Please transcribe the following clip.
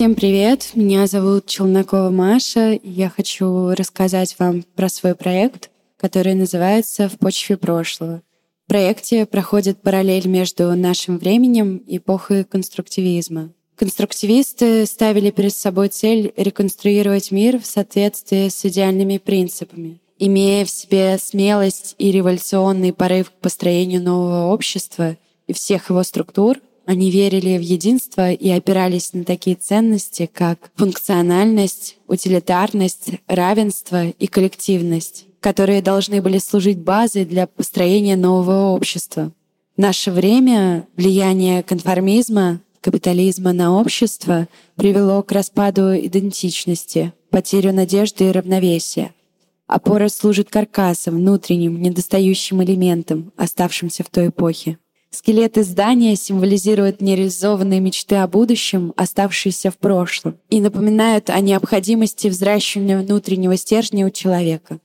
Всем привет! Меня зовут Челнокова Маша, и я хочу рассказать вам про свой проект, который называется «В почве прошлого». В проекте проходит параллель между нашим временем и эпохой конструктивизма. Конструктивисты ставили перед собой цель реконструировать мир в соответствии с идеальными принципами, имея в себе смелость и революционный порыв к построению нового общества и всех его структур. Они верили в единство и опирались на такие ценности, как функциональность, утилитарность, равенство и коллективность, которые должны были служить базой для построения нового общества. В наше время влияние конформизма, капитализма на общество привело к распаду идентичности, потерю надежды и равновесия. Опора служит каркасом, внутренним, недостающим элементом, оставшимся в той эпохе. Скелеты здания символизируют нереализованные мечты о будущем, оставшиеся в прошлом, и напоминают о необходимости взращивания внутреннего стержня у человека.